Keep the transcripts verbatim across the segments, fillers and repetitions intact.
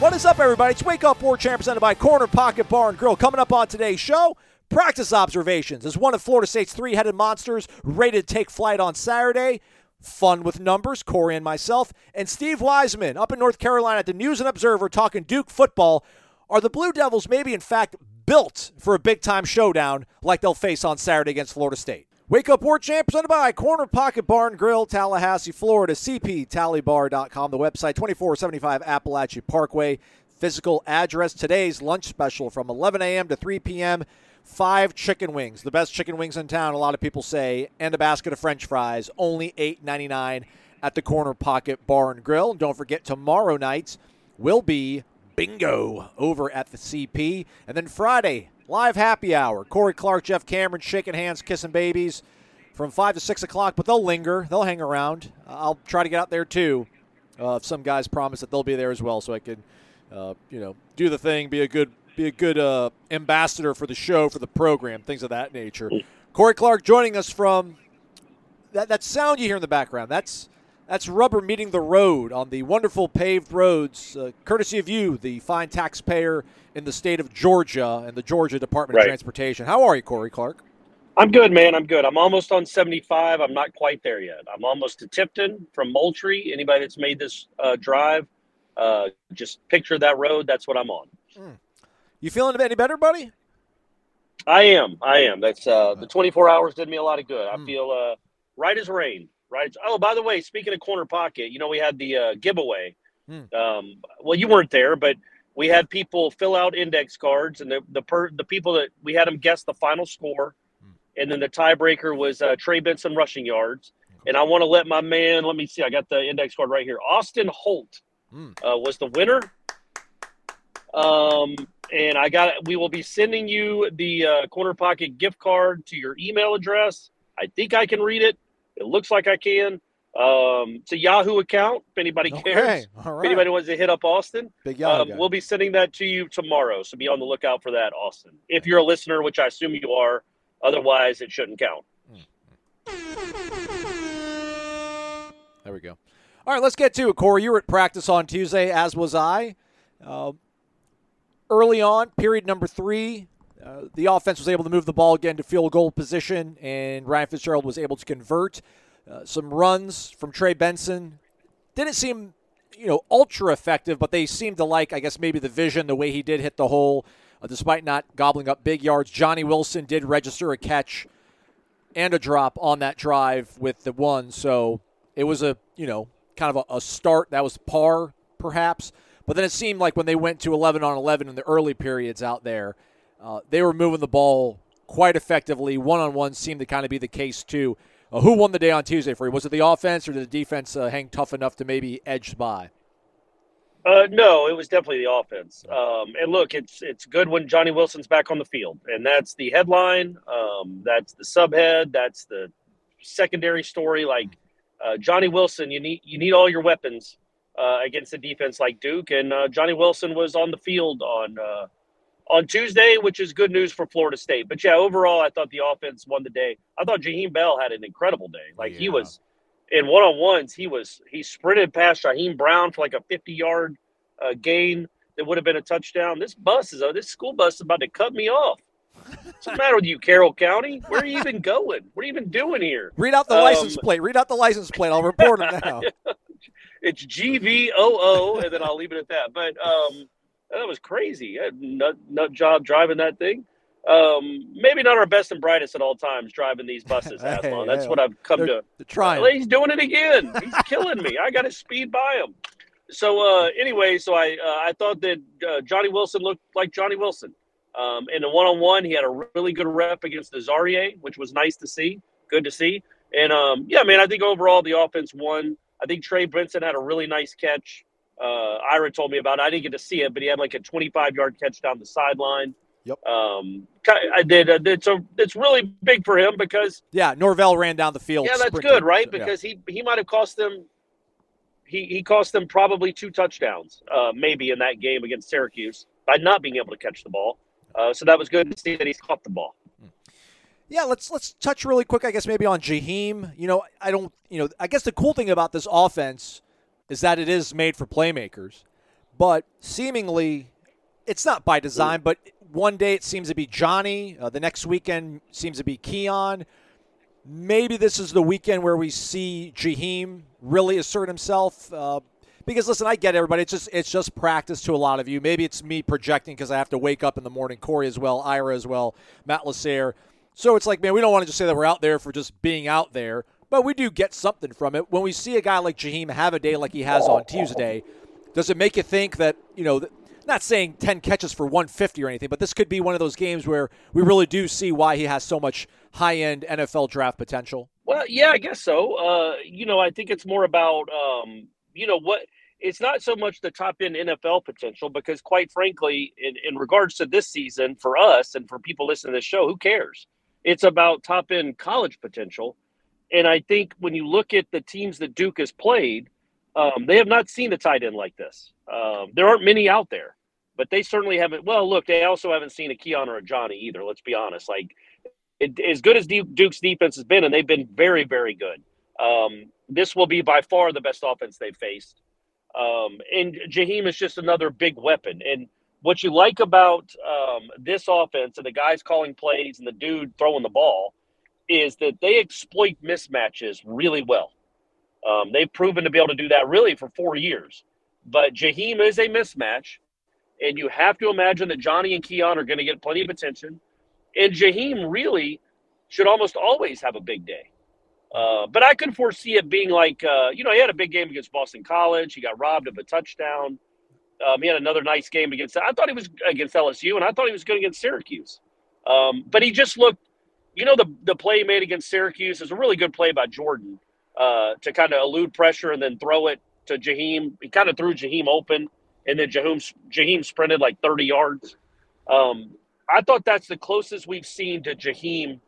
What is up, everybody? It's Wake Up War Chant presented by Corner Pocket Bar and Grill. Coming up on today's show, practice observations. As one of Florida State's three-headed monsters ready to take flight on Saturday, fun with numbers, Corey and myself, and Steve Wiseman up in North Carolina at the News and Observer talking Duke football. Are the Blue Devils maybe, in fact, built for a big-time showdown like they'll face on Saturday against Florida State? Wake Up War Chant presented by Corner Pocket Bar and Grill, Tallahassee, Florida, c p tally bar dot com, the website, twenty-four seventy-five Appalachia Parkway, physical address. Today's lunch special from eleven a.m. to three p.m., five chicken wings, the best chicken wings in town, a lot of people say, and a basket of french fries, only eight ninety-nine at the Corner Pocket Bar and Grill. And don't forget, tomorrow night will be bingo over at the C P, and then Friday, live happy hour. Corey Clark, Jeff Cameron, shaking hands, kissing babies from five to six o'clock, but they'll linger. They'll hang around. I'll try to get out there, too. Uh, some guys promise that they'll be there as well, so I can, uh, you know, do the thing, be a good be a good uh, ambassador for the show, for the program, things of that nature. Corey Clark joining us from that, that sound you hear in the background. That's, that's rubber meeting the road on the wonderful paved roads, uh, courtesy of you, the fine taxpayer in the state of Georgia and the Georgia Department right. of Transportation. How are you, Corey Clark? I'm good, man. I'm good. I'm almost on seventy-five. I'm not quite there yet. I'm almost to Tipton from Moultrie. Anybody that's made this uh, drive, uh, just picture that road. That's what I'm on. Mm. You feeling any better, buddy? I am. I am. That's uh, the twenty-four hours did me a lot of good. I mm. feel uh, right as rain. Right. Oh, by the way, speaking of Corner Pocket, you know, we had the uh, giveaway. Hmm. Um, well, you weren't there, but we had people fill out index cards, and the the, per, the people that we had them guess the final score, hmm. and then the tiebreaker was uh, Trey Benson rushing yards. Okay. And I want to let my man, let me see, I got the index card right here. Austin Holt hmm. uh, was the winner. Um, and I got. We will be sending you the uh, Corner Pocket gift card to your email address. I think I can read it. It looks like I can. Um, it's a Yahoo account, if anybody okay. cares. All right. If anybody wants to hit up Austin, Big um, we'll be sending that to you tomorrow. So be on the lookout for that, Austin. If you're a listener, which I assume you are, otherwise it shouldn't count. There we go. All right, let's get to it, Corey. You were at practice on Tuesday, as was I. Uh, early on, period number three. Uh, the offense was able to move the ball again to field goal position, and Ryan Fitzgerald was able to convert uh, some runs from Trey Benson. Didn't seem, you know, ultra effective, but they seemed to like, I guess, maybe the vision, the way he did hit the hole, uh, despite not gobbling up big yards. Johnny Wilson did register a catch and a drop on that drive with the one, so it was a, you know, kind of a, a start that was par, perhaps. But then it seemed like when they went to eleven on eleven in the early periods out there, Uh, they were moving the ball quite effectively. One-on-one seemed to kind of be the case, too. Uh, who won the day on Tuesday for you? Was it the offense, or did the defense uh, hang tough enough to maybe edge by? Uh, no, it was definitely the offense. Um, and, look, it's it's good when Johnny Wilson's back on the field. And that's the headline. Um, that's the subhead. That's the secondary story. Like, uh, Johnny Wilson, you need, you need all your weapons uh, against a defense like Duke. And uh, Johnny Wilson was on the field on uh, – on Tuesday, which is good news for Florida State. But, yeah, overall, I thought the offense won the day. I thought Jaheim Bell had an incredible day. Like, yeah. he was in one-on-ones. He was he sprinted past Jaheim Brown for like a fifty-yard uh, gain that would have been a touchdown. This bus is uh, this school bus is about to cut me off. What's the matter with you, Carroll County? Where are you even going? What are you even doing here? Read out the um, license plate. Read out the license plate. I'll report it now. It's G V O O, and then I'll leave it at that. But um, – that was crazy. I had nut, nut job driving that thing. Um, maybe not our best and brightest at all times driving these buses, hey, Aslan. That's hey, what I've come to. Trying. He's doing it again. He's killing me. I got to speed by him. So uh, anyway, so I uh, I thought that uh, Johnny Wilson looked like Johnny Wilson. Um, in the one-on-one, he had a really good rep against Azaria, which was nice to see. Good to see. And, um, yeah, man, I think overall the offense won. I think Trey Benson had a really nice catch. Uh, Ira told me about it. I didn't get to see it, but he had like a twenty-five-yard catch down the sideline. Yep. Um, I did. Uh, it's a, it's really big for him because yeah, Norvell ran down the field. Yeah, that's sprinting. Good, right? Because yeah. he, he might have cost them. He he cost them probably two touchdowns, uh, maybe in that game against Syracuse by not being able to catch the ball. Uh, so that was good to see that he's caught the ball. Yeah, let's let's touch really quick, I guess, maybe on Jaheim. You know, I don't. You know, I guess the cool thing about this offense is that it is made for playmakers, but seemingly it's not by design. But one day it seems to be Johnny. Uh, the next weekend seems to be Keon. Maybe this is the weekend where we see Jaheim really assert himself. Uh, because listen, I get it, everybody. It's just it's just practice to a lot of you. Maybe it's me projecting because I have to wake up in the morning. Corey as well, Ira as well, Matt Lassere. So it's like, man, we don't want to just say that we're out there for just being out there, but we do get something from it. When we see a guy like Jaheim have a day like he has on Tuesday, does it make you think that, you know, not saying ten catches for one fifty or anything, but this could be one of those games where we really do see why he has so much high-end N F L draft potential? Well, yeah, I guess so. Uh, you know, I think it's more about, um, you know, what it's not so much the top-end N F L potential because, quite frankly, in, in regards to this season, for us and for people listening to this show, who cares? It's about top-end college potential. And I think when you look at the teams that Duke has played, um, they have not seen a tight end like this. Um, there aren't many out there, but they certainly haven't. Well, look, they also haven't seen a Keon or a Johnny either, let's be honest. Like, it, as good as Duke's defense has been, and they've been very, very good, um, this will be by far the best offense they've faced. Um, and Jaheim is just another big weapon. And what you like about um, this offense and the guys calling plays and the dude throwing the ball is that they exploit mismatches really well. Um, they've proven to be able to do that really for four years. But Jaheim is a mismatch, and you have to imagine that Johnny and Keon are going to get plenty of attention. And Jaheim really should almost always have a big day. Uh, but I could foresee it being like, uh, you know, he had a big game against Boston College. He got robbed of a touchdown. Um, he had another nice game against – I thought he was against L S U, and I thought he was good against Syracuse. Um, but he just looked – you know, the the play he made against Syracuse is a really good play by Jordan uh, to kind of elude pressure and then throw it to Jaheim. He kind of threw Jaheim open, and then Jaheim, Jaheim sprinted like thirty yards. Um, I thought that's the closest we've seen to Jaheim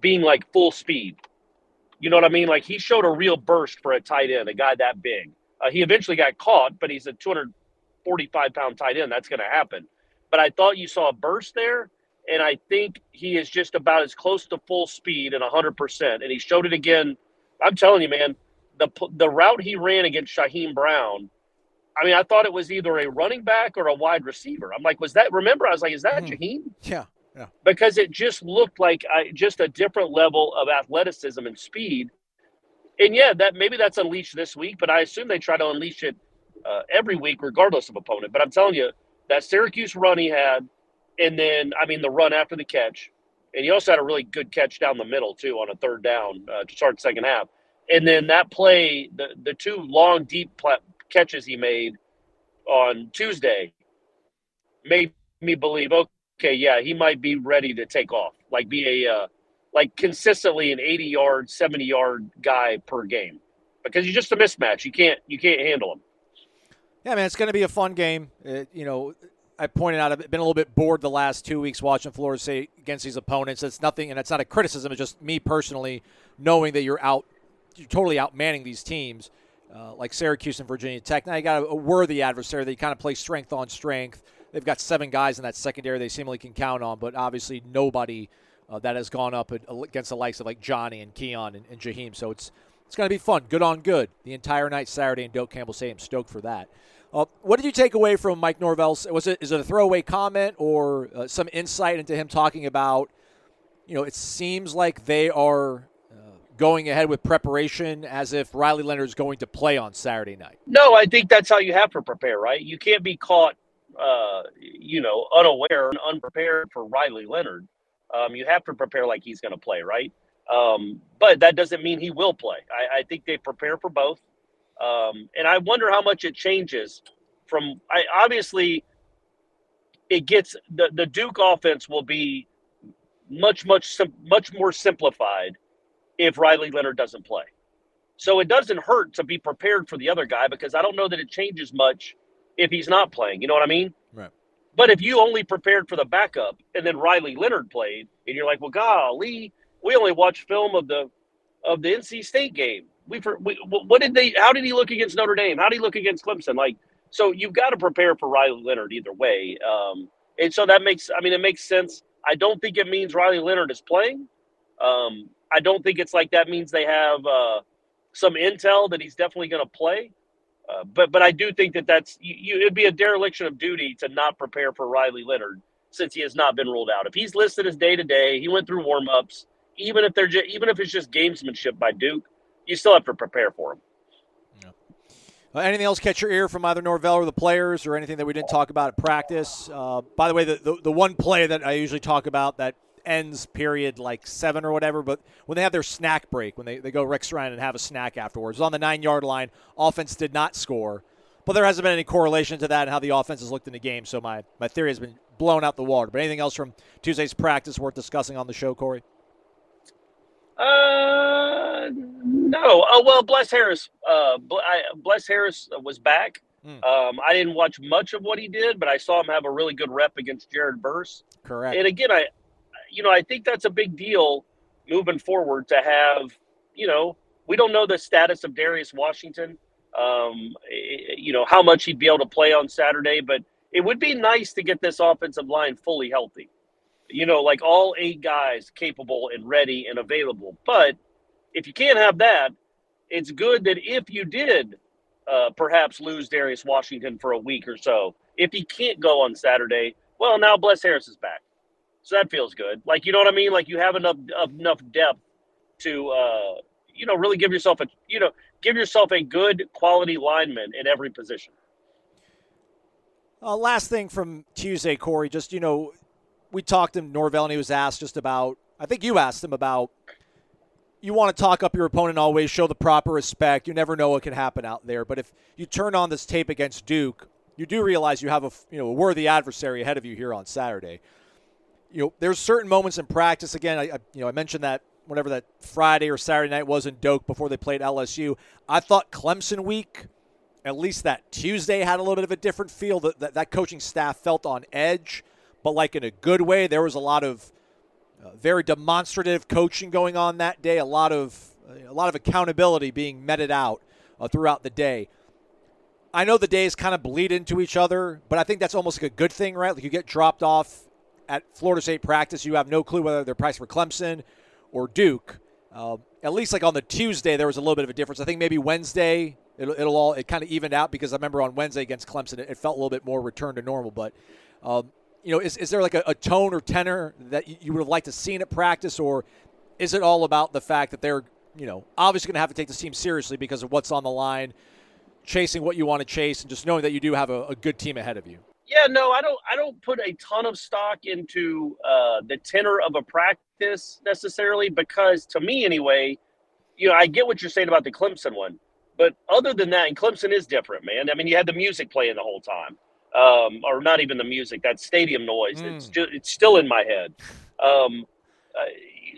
being like full speed. You know what I mean? Like he showed a real burst for a tight end, a guy that big. Uh, he eventually got caught, but he's a two hundred forty-five pound tight end. That's going to happen. But I thought you saw a burst there, and I think he is just about as close to full speed and one hundred percent. And he showed it again. I'm telling you, man, the the route he ran against Shaheem Brown, I mean, I thought it was either a running back or a wide receiver. I'm like, was that – remember, I was like, is that mm-hmm. Jaheim? Yeah, yeah. Because it just looked like I, just a different level of athleticism and speed. And, yeah, that maybe that's unleashed this week, but I assume they try to unleash it Uh, every week, regardless of opponent. But I'm telling you, that Syracuse run he had, and then, I mean, the run after the catch, and he also had a really good catch down the middle, too, on a third down uh, to start the second half. And then that play, the, the two long, deep pl- catches he made on Tuesday made me believe, okay, yeah, he might be ready to take off, like be a uh, like consistently an eighty-yard, seventy-yard guy per game. Because you're just a mismatch. You can't you can't handle him. Yeah, man, it's going to be a fun game. It, you know, I pointed out I've been a little bit bored the last two weeks watching Florida State against these opponents. It's nothing, and it's not a criticism. It's just me personally knowing that you're out, you're totally outmanning these teams uh, like Syracuse and Virginia Tech. Now you got a, a worthy adversary. They kind of play strength on strength. They've got seven guys in that secondary they seemingly can count on, but obviously nobody uh, that has gone up against the likes of like Johnny and Keon and, and Jaheim. So it's It's going to be fun, good on good, the entire night Saturday in Doak Campbell Stadium. Stoked for that. Uh, what did you take away from Mike Norvell's? Was it is it a throwaway comment or uh, some insight into him talking about, you know, it seems like they are uh, going ahead with preparation as if Riley Leonard is going to play on Saturday night? No, I think that's how you have to prepare, right? You can't be caught, uh, you know, unaware and unprepared for Riley Leonard. Um, you have to prepare like he's going to play, right? Um, but that doesn't mean he will play. I, I think they prepare for both. Um, and I wonder how much it changes from, I obviously it gets the, the Duke offense will be much, much, much more simplified if Riley Leonard doesn't play. So it doesn't hurt to be prepared for the other guy because I don't know that it changes much if he's not playing. You know what I mean? Right. But if you only prepared for the backup and then Riley Leonard played and you're like, well, golly, we only watched film of the of the N C State game. We, we what did they? How did he look against Notre Dame? How did he look against Clemson? Like, so you've got to prepare for Riley Leonard either way. Um, and so that makes, I mean, it makes sense. I don't think it means Riley Leonard is playing. Um, I don't think it's like that means they have uh, some intel that he's definitely going to play. Uh, but but I do think that that's you, you, it'd be a dereliction of duty to not prepare for Riley Leonard since he has not been ruled out. If he's listed as day to day, he went through warm ups. Even if they're just, even if it's just gamesmanship by Duke, you still have to prepare for him. Yeah. Well, anything else catch your ear from either Norvell or the players, or anything that we didn't talk about at practice? Uh, by the way, the, the the one play that I usually talk about that ends period like seven or whatever, but when they have their snack break, when they, they go Rex Ryan and have a snack afterwards, on the nine-yard line, offense did not score. But there hasn't been any correlation to that and how the offense has looked in the game, so my, my theory has been blown out the water. But anything else from Tuesday's practice worth discussing on the show, Corey? Uh, no. Oh, well, Bless Harris. Uh, Bless Harris was back. Mm. Um, I didn't watch much of what he did, but I saw him have a really good rep against Jared Verse. Correct. And again, I – you know, I think that's a big deal moving forward to have, you know, we don't know the status of Darius Washington, um, you know, how much he'd be able to play on Saturday, but it would be nice to get this offensive line fully healthy. You know, like all eight guys capable and ready and available. But if you can't have that, it's good that if you did uh, perhaps lose Darius Washington for a week or so, if he can't go on Saturday, well, now Bless Harris is back. So that feels good. Like, you know what I mean? Like, you have enough enough depth to, uh, you know, really give yourself a, you know, give yourself a good quality lineman in every position. Uh, last thing from Tuesday, Corey, just, you know, we talked to Norvell and he was asked just about, I think you asked him about, you want to talk up your opponent always, show the proper respect. You never know what can happen out there. But if you turn on this tape against Duke, you do realize you have a, you know, a worthy adversary ahead of you here on Saturday. You know, there's certain moments in practice. Again, I, I you know I mentioned that whenever that Friday or Saturday night was in Doak before they played L S U, I thought Clemson week, at least that Tuesday, had a little bit of a different feel. That that, that coaching staff felt on edge, but like in a good way. There was a lot of uh, very demonstrative coaching going on that day. A lot of uh, a lot of accountability being meted out uh, throughout the day. I know the days kind of bleed into each other, but I think that's almost like a good thing, right? Like you get dropped off at Florida State practice, you have no clue whether they're priced for Clemson or Duke. Uh, at least like on the Tuesday, there was a little bit of a difference. I think maybe Wednesday, it'll, it'll all, it kind of evened out because I remember on Wednesday against Clemson, it, it felt a little bit more return to normal. But, um, you know, is, is there like a, a tone or tenor that you, you would have liked to have seen at practice, or is it all about the fact that they're, you know, obviously going to have to take this team seriously because of what's on the line, chasing what you want to chase, and just knowing that you do have a, a good team ahead of you? Yeah, no, I don't I don't put a ton of stock into uh, the tenor of a practice necessarily because, to me anyway, you know, I get what you're saying about the Clemson one. But other than that, and Clemson is different, man. I mean, you had the music playing the whole time. Um, or not even the music, that stadium noise. Mm. It's, just, it's still in my head. Um, uh,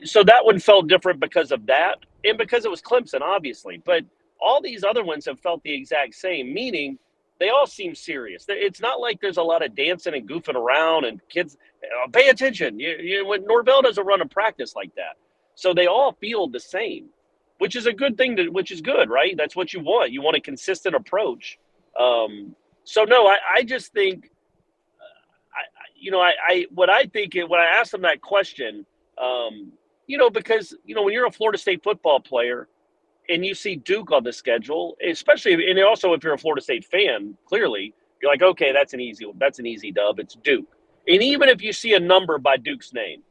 so that one felt different because of that and because it was Clemson, obviously. But all these other ones have felt the exact same, meaning – they all seem serious. It's not like there's a lot of dancing and goofing around and kids uh, pay attention. You, you, when Norvell doesn't run a practice like that. So they all feel the same, which is a good thing, to, which is good, right? That's what you want. You want a consistent approach. Um, so, no, I, I just think, uh, I, you know, I, I what I think, when I asked them that question, um, you know, because, you know, when you're a Florida State football player, and you see Duke on the schedule, especially, and also if you're a Florida State fan, clearly you're like, okay, that's an easy, that's an easy dub. It's Duke. And even if you see a number by Duke's name,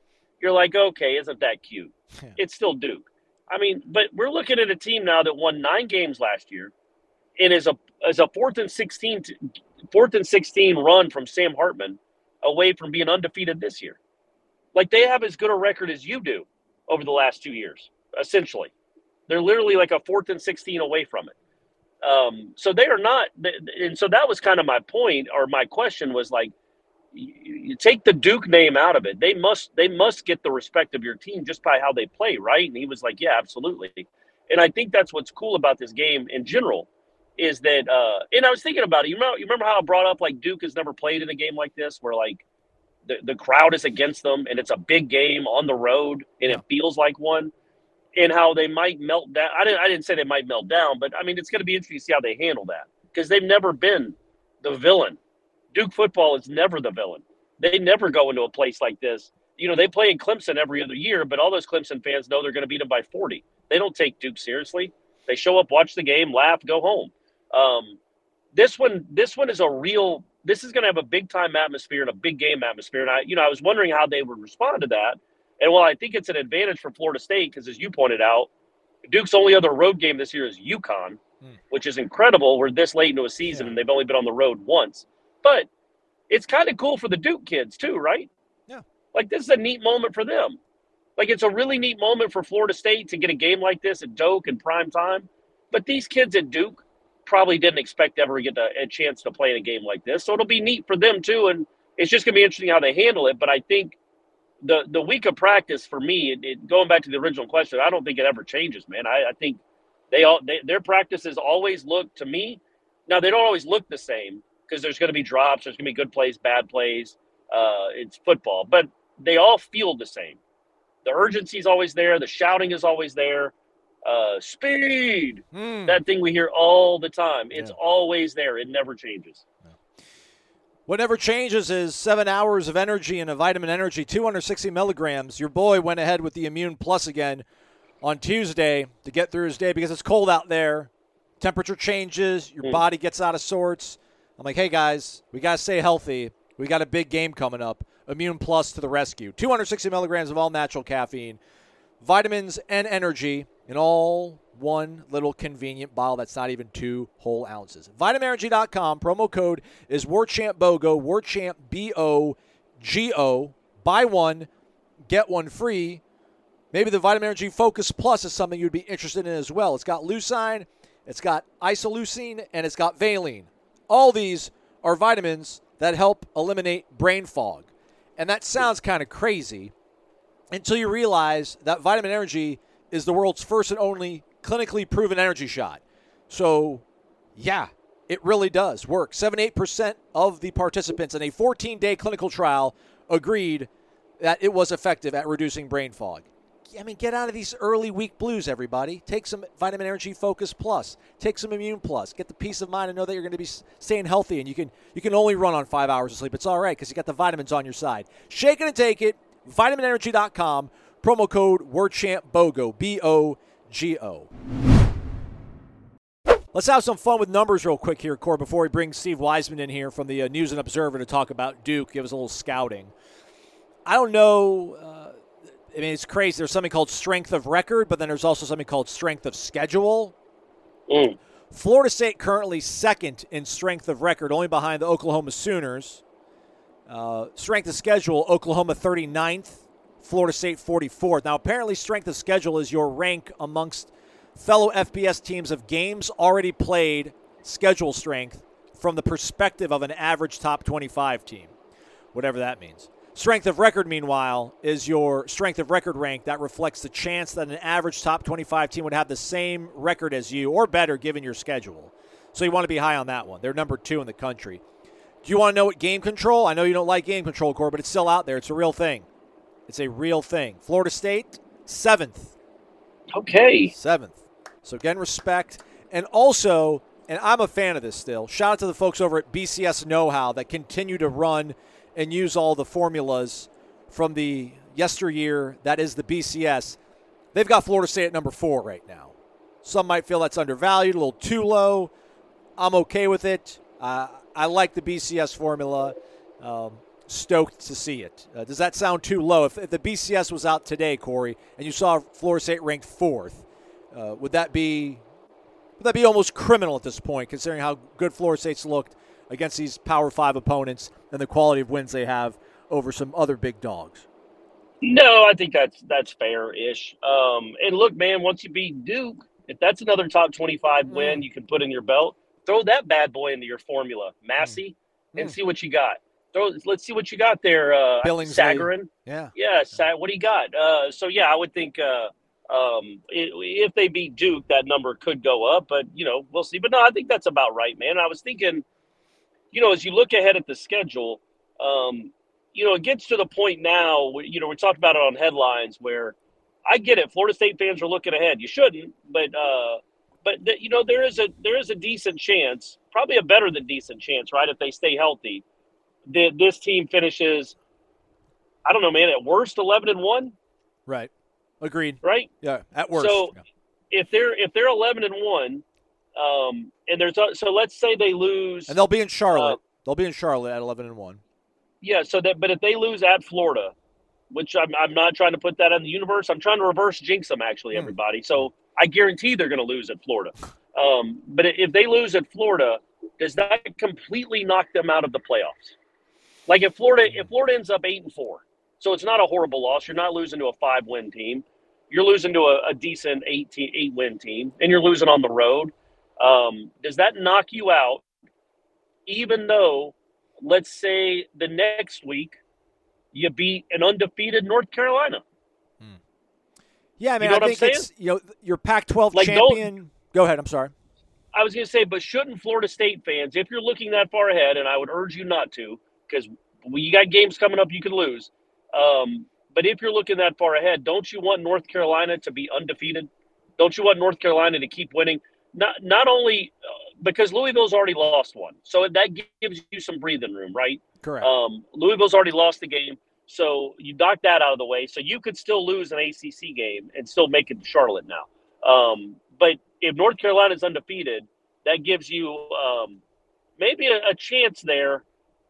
you're like, okay, isn't that cute? Yeah. It's still Duke. I mean, but we're looking at a team now that won nine games last year, and is a as a fourth and sixteen, fourth and sixteen run from Sam Hartman away from being undefeated this year. Like they have as good a record as you do over the last two years, essentially. They're literally like a fourth and sixteen away from it. Um, so they are not – and so that was kind of my point, or my question was like, you take the Duke name out of it. They must they must get the respect of your team just by how they play, right? And he was like, yeah, absolutely. And I think that's what's cool about this game in general is that uh, – and I was thinking about it. You remember, you remember how I brought up, like, Duke has never played in a game like this where, like, the, the crowd is against them and it's a big game on the road and it feels like one, and how they might melt down. I didn't, I didn't say they might melt down, but, I mean, it's going to be interesting to see how they handle that because they've never been the villain. Duke football is never the villain. They never go into a place like this. You know, they play in Clemson every other year, but all those Clemson fans know they're going to beat them by forty. They don't take Duke seriously. They show up, watch the game, laugh, go home. Um, this one, this one is a real. This is going to have a big time atmosphere and a big game atmosphere. And I, you know, I was wondering how they would respond to that. And while I think it's an advantage for Florida State, because as you pointed out, Duke's only other road game this year is UConn, mm. which is incredible. We're this late into a season yeah. and they've only been on the road once. But it's kind of cool for the Duke kids too, right? Yeah. Like, this is a neat moment for them. Like, it's a really neat moment for Florida State to get a game like this at Doak in prime time. But these kids at Duke probably didn't expect to ever get a, a chance to play in a game like this. So it'll be neat for them too. And it's just going to be interesting how they handle it. But I think the, the week of practice for me, it, it, going back to the original question, I don't think it ever changes, man. I, I think they all they, their practices always look to me. Now, they don't always look the same because there's going to be drops. There's going to be good plays, bad plays. Uh, it's football. But they all feel the same. The urgency is always there. The shouting is always there. Uh, speed. Mm. That thing we hear all the time. It's yeah. always there. It never changes. Yeah. What never changes is seven hours of energy and a vitamin energy, two hundred sixty milligrams. Your boy went ahead with the Immune Plus again on Tuesday to get through his day because it's cold out there. Temperature changes. Your mm. body gets out of sorts. I'm like, hey, guys, we got to stay healthy. We got a big game coming up. Immune Plus to the rescue. two hundred sixty milligrams of all-natural caffeine, vitamins, and energy in all one little convenient bottle that's not even two whole ounces. Vitamin Energy dot com. Promo code is WarChampBogo, WarChamp B O G O. Buy one, get one free. Maybe the Vitamin Energy Focus Plus is something you'd be interested in as well. It's got leucine, it's got isoleucine, and it's got valine. All these are vitamins that help eliminate brain fog. And that sounds kind of crazy until you realize that Vitamin Energy is the world's first and only clinically proven energy shot. So, yeah, it really does work. seventy-eight percent of the participants in a fourteen-day clinical trial agreed that it was effective at reducing brain fog. I mean, get out of these early week blues, everybody. Take some Vitamin Energy Focus Plus. Take some Immune Plus. Get the peace of mind and know that you're going to be staying healthy, and you can you can only run on five hours of sleep. It's all right because you got the vitamins on your side. Shake it and take it. Vitamin Energy dot com. Promo code WordChampBogo. B O G O. Let's have some fun with numbers real quick here, Core, before we bring Steve Wiseman in here from the uh, News and Observer to talk about Duke. Give us a little scouting. I don't know... Uh, I mean, it's crazy. There's something called strength of record, but then there's also something called strength of schedule. Mm. Florida State currently second in strength of record, only behind the Oklahoma Sooners. Uh, strength of schedule, Oklahoma thirty-ninth, Florida State forty-fourth. Now, apparently strength of schedule is your rank amongst fellow F B S teams of games already played, schedule strength, from the perspective of an average top twenty-five team, whatever that means. Strength of record, meanwhile, is your strength of record rank that reflects the chance that an average top twenty-five team would have the same record as you or better given your schedule. So you want to be high on that one. They're number two in the country. Do you want to know what game control? I know you don't like game control, Core, but it's still out there. It's a real thing. It's a real thing. Florida State, seventh. Okay. Seventh. So, again, respect. And also, and I'm a fan of this still, shout out to the folks over at B C S Know-How that continue to run and use all the formulas from the yesteryear that is the B C S. They've got Florida State at number four right now. Some might feel that's undervalued, a little too low. I'm okay with it. Uh, I like the B C S formula. Um, stoked to see it. Uh, does that sound too low? If, if the B C S was out today, Corey, and you saw Florida State ranked fourth, uh, would that be would that be almost criminal at this point, considering how good Florida State's looked against these Power Five opponents and the quality of wins they have over some other big dogs? No, I think that's that's fair-ish. Um, and look, man, once you beat Duke, if that's another top twenty-five mm. win you can put in your belt, throw that bad boy into your formula, Massey, mm. and mm. see what you got. Throw, let's see what you got there, uh, Sagarin. Yeah, yeah. Sa- what do you got? Uh, so yeah, I would think uh, Um, if they beat Duke, that number could go up, but, you know, we'll see. But, no, I think that's about right, man. I was thinking, you know, as you look ahead at the schedule, um, you know, it gets to the point now, you know, we talked about it on headlines where I get it. Florida State fans are looking ahead. You shouldn't, but, uh, but th- you know, there is a there is a decent chance, probably a better than decent chance, right, if they stay healthy, that this team finishes, I don't know, man, at worst eleven and one. Right. Agreed. Right? Yeah, at worst. So yeah. if they're if they're eleven and one, um, and there's a, so let's say they lose, and they'll be in Charlotte. Uh, they'll be in Charlotte at eleven and one. Yeah. So that, but if they lose at Florida, which I'm I'm not trying to put that on the universe. I'm trying to reverse jinx them, actually, mm. everybody. So I guarantee they're going to lose at Florida. Um, but if they lose at Florida, does that completely knock them out of the playoffs? Like if Florida if Florida ends up eight and four, so it's not a horrible loss. You're not losing to a five win team. You're losing to a, a decent eight-win team, and you're losing on the road. Um, does that knock you out, even though, let's say, the next week you beat an undefeated North Carolina? Hmm. Yeah, I mean, you know I think it's, you know, your Pac twelve like, champion. Go ahead, I'm sorry. I was going to say, but shouldn't Florida State fans, if you're looking that far ahead, and I would urge you not to, because you got games coming up you could lose, um, but if you're looking that far ahead, don't you want North Carolina to be undefeated? Don't you want North Carolina to keep winning? Not not only uh, because Louisville's already lost one, so that gives you some breathing room, right? Correct. Um, Louisville's already lost the game, so you knock that out of the way. So you could still lose an A C C game and still make it to Charlotte now. Um, but if North Carolina's undefeated, that gives you um, maybe a, a chance there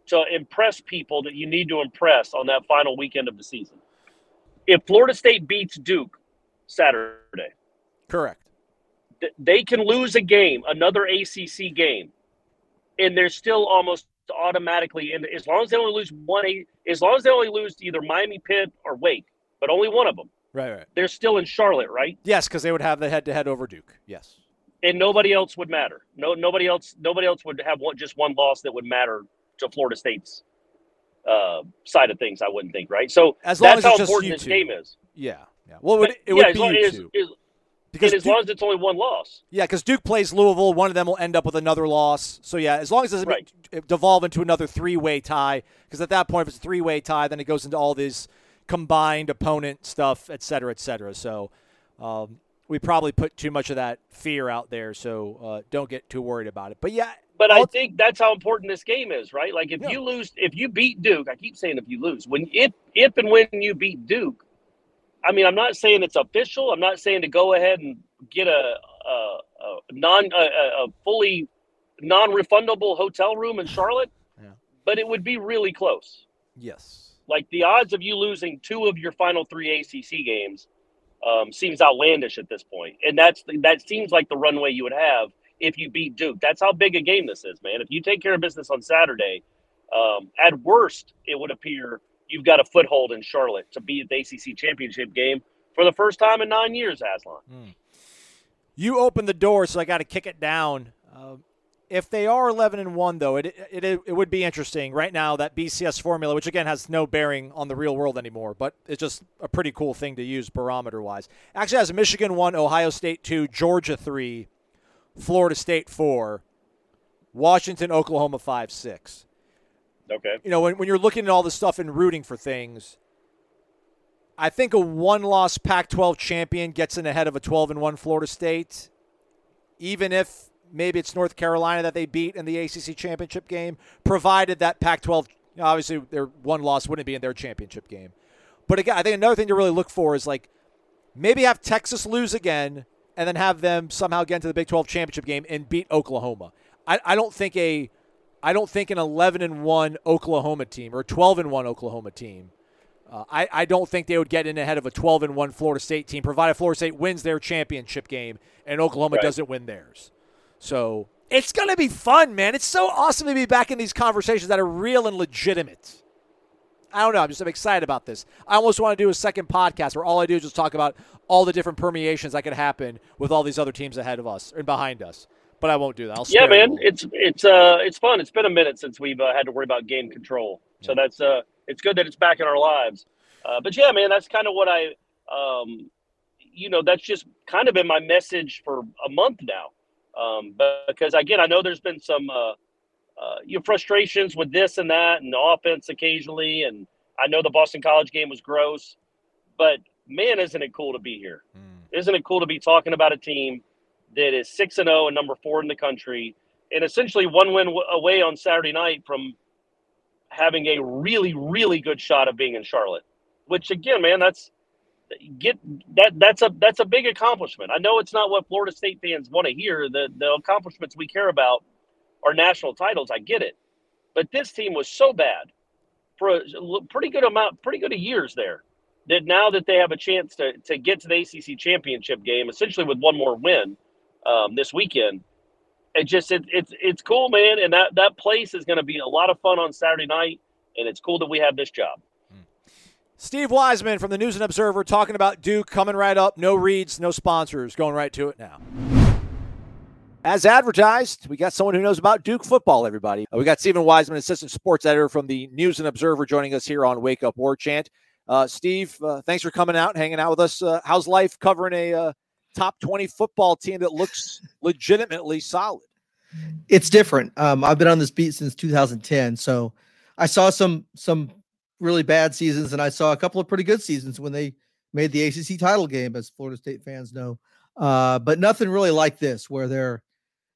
to impress people that you need to impress on that final weekend of the season. If Florida State beats Duke Saturday, correct, th- they can lose a game, another A C C game, and they're still almost automatically in. As long as they only lose one, as long as they only lose to either Miami, Pitt, or Wake, but only one of them, right, right, they're still in Charlotte, right? Yes, because they would have the head-to-head over Duke. Yes, and nobody else would matter. No, nobody else, nobody else would have one, just one loss that would matter to Florida State's Uh, side of things, I wouldn't think, right? So as long that's as how important this game is. Yeah, yeah. Well, it would, it would yeah, be U two. As, because and as Duke, long as it's only one loss. Yeah, because Duke plays Louisville. One of them will end up with another loss. So, yeah, as long as it doesn't right. devolve into another three-way tie, because at that point, if it's a three-way tie, then it goes into all this combined opponent stuff, et cetera, et cetera. So um, we probably put too much of that fear out there, so uh, don't get too worried about it. But, yeah, But I think that's how important this game is, right? Like if yeah. you lose, if you beat Duke, I keep saying if you lose, when if if and when you beat Duke, I mean, I'm not saying it's official. I'm not saying to go ahead and get a, a, a non a, a fully non-refundable hotel room in Charlotte, yeah. but it would be really close. Yes, like the odds of you losing two of your final three A C C games um, seems outlandish at this point, and that's that seems like the runway you would have if you beat Duke. That's how big a game this is, man. If you take care of business on Saturday, um, at worst, it would appear you've got a foothold in Charlotte to be at the A C C championship game for the first time in nine years, Aslan. Mm. You opened the door, so I got to kick it down. Uh, if they are eleven and one, though, it, it it would be interesting. Right now, that B C S formula, which, again, has no bearing on the real world anymore, but it's just a pretty cool thing to use barometer-wise. Actually, it has Michigan one, Ohio State two, Georgia three, Florida State four, Washington, Oklahoma five, six. Okay. You know, when, when you're looking at all this stuff and rooting for things, I think a one-loss Pac twelve champion gets in ahead of a twelve and one Florida State, even if maybe it's North Carolina that they beat in the A C C championship game, provided that Pac twelve, obviously their one loss wouldn't be in their championship game. But again, I think another thing to really look for is like maybe have Texas lose again, and then have them somehow get into the Big twelve championship game and beat Oklahoma. I, I don't think a, I don't think an eleven and one Oklahoma team or twelve and one Oklahoma team. Uh, I I don't think they would get in ahead of a twelve and one Florida State team, provided Florida State wins their championship game and Oklahoma right. doesn't win theirs. So it's gonna be fun, man. It's so awesome to be back in these conversations that are real and legitimate. I don't know. I'm just I'm excited about this. I almost want to do a second podcast where all I do is just talk about all the different permutations that could happen with all these other teams ahead of us and behind us. But I won't do that. I'll yeah, man. It's it's uh it's fun. It's been a minute since we've uh, had to worry about game control. So yeah. that's uh it's good that it's back in our lives. Uh, but yeah, man, that's kind of what I um you know, that's just kind of been my message for a month now. Um, but because, again, I know there's been some uh, uh, you know, frustrations with this and that and the offense occasionally. And I know the Boston College game was gross. But, man, isn't it cool to be here? Mm. Isn't it cool to be talking about a team that is six and oh and and number four in the country and essentially one win away on Saturday night from having a really, really good shot of being in Charlotte? Which, again, man, that's get that that's a that's a big accomplishment. I know it's not what Florida State fans want to hear. The the accomplishments we care about are national titles. I get it, but this team was so bad for a pretty good amount, pretty good of years there, that now that they have a chance to to get to the A C C championship game, essentially with one more win um, this weekend, it just it, it's it's cool, man. And that that place is going to be a lot of fun on Saturday night, and it's cool that we have this job. Steve Wiseman from the News and Observer talking about Duke coming right up. No reads, no sponsors. Going right to it now. As advertised, we got someone who knows about Duke football, everybody. We got Stephen Wiseman, assistant sports editor from the News and Observer, joining us here on Wake Up War Chant. Uh, Steve, uh, thanks for coming out, hanging out with us. Uh, how's life covering a uh, top twenty football team that looks legitimately solid? It's different. Um, I've been on this beat since two thousand ten, so I saw some some – really bad seasons, and I saw a couple of pretty good seasons when they made the A C C title game, as Florida State fans know. Uh, but nothing really like this, where they're,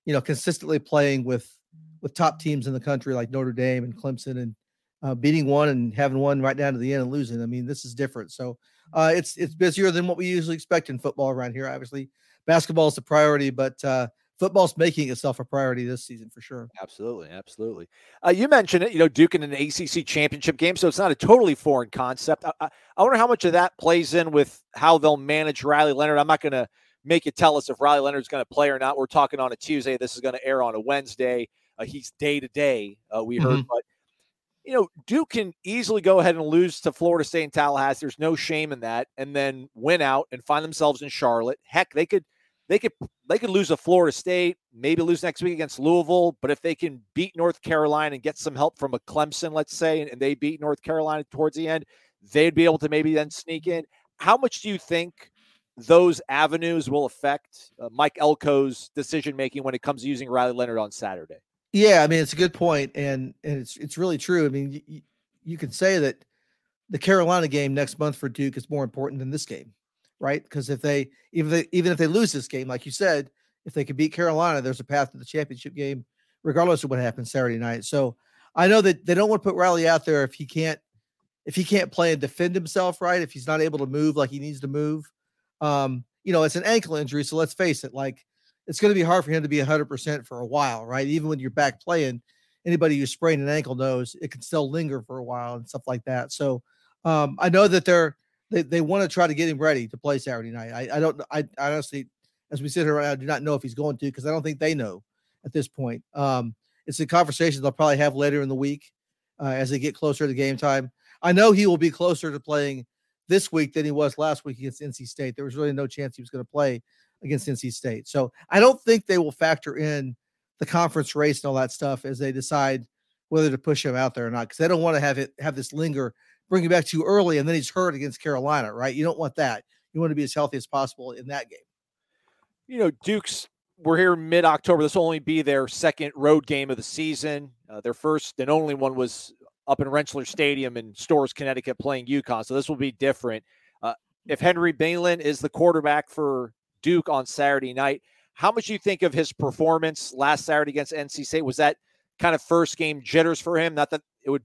you know, consistently playing with with top teams in the country like Notre Dame and Clemson, and uh, beating one and having one right down to the end and losing. I mean, this is different. So uh, it's it's busier than what we usually expect in football around here. Obviously, basketball is the priority, but uh, football's making itself a priority this season for sure. Absolutely, absolutely. Uh, you mentioned it, you know, Duke in an A C C championship game, so it's not a totally foreign concept. I, I, I wonder how much of that plays in with how they'll manage Riley Leonard. I'm not going to make you tell us if Riley Leonard's going to play or not. We're talking on a Tuesday. This is going to air on a Wednesday. Uh, he's day-to-day, uh, we heard. Mm-hmm. But, you know, Duke can easily go ahead and lose to Florida State and Tallahassee. There's no shame in that. And then win out and find themselves in Charlotte. Heck, they could – They could they could lose to Florida State, maybe lose next week against Louisville, but if they can beat North Carolina and get some help from a Clemson, let's say, and, and they beat North Carolina towards the end, they'd be able to maybe then sneak in. How much do you think those avenues will affect uh, Mike Elko's decision-making when it comes to using Riley Leonard on Saturday? Yeah, I mean, it's a good point, and, and it's it's really true. I mean, you, you could say that the Carolina game next month for Duke is more important than this game. Right, because if they even if they, even if they lose this game, like you said, if they could beat Carolina, there's a path to the championship game, regardless of what happens Saturday night. So I know that they don't want to put Riley out there if he can't if he can't play and defend himself. Right, if he's not able to move like he needs to move, um, you know, it's an ankle injury. So let's face it, like it's going to be hard for him to be one hundred percent for a while. Right, even when you're back playing, anybody who sprained an ankle knows it can still linger for a while and stuff like that. So um, I know that they're. They they want to try to get him ready to play Saturday night. I, I don't I, I honestly, as we sit here right now, I do not know if he's going to, because I don't think they know at this point. Um, it's a conversation they'll probably have later in the week uh, as they get closer to game time. I know he will be closer to playing this week than he was last week against N C State. There was really no chance he was going to play against N C State. So I don't think they will factor in the conference race and all that stuff as they decide whether to push him out there or not, because they don't want to have it have this linger. Bring him back too early, and then he's hurt against Carolina, right? You don't want that. You want to be as healthy as possible in that game. You know, Duke's, we're here mid-October. This will only be their second road game of the season. Uh, their first and only one was up in Rensselaer Stadium in Storrs, Connecticut, playing UConn, so this will be different. Uh, if Henry Belin is the quarterback for Duke on Saturday night, how much do you think of his performance last Saturday against N C State? Was that kind of first game jitters for him? Not that it would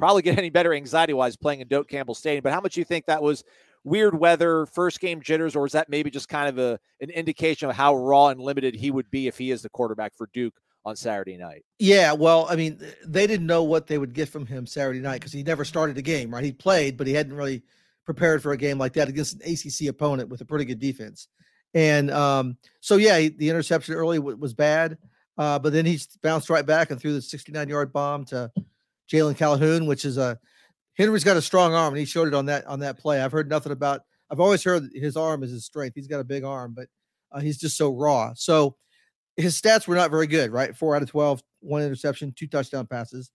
probably get any better anxiety-wise playing in Doak Campbell Stadium, but how much do you think that was weird weather, first game jitters, or is that maybe just kind of a an indication of how raw and limited he would be if he is the quarterback for Duke on Saturday night? Yeah, well, I mean, they didn't know what they would get from him Saturday night because he never started a game, right? He played, but he hadn't really prepared for a game like that against an A C C opponent with a pretty good defense. And um, so, yeah, the interception early was bad, uh, but then he bounced right back and threw the sixty-nine-yard bomb to – Jalen Calhoun, which is a Henry's got a strong arm, and he showed it on that on that play. I've heard nothing about. I've always heard his arm is his strength. He's got a big arm, but uh, he's just so raw. So his stats were not very good, right? Four out of twelve, one interception, two touchdown passes.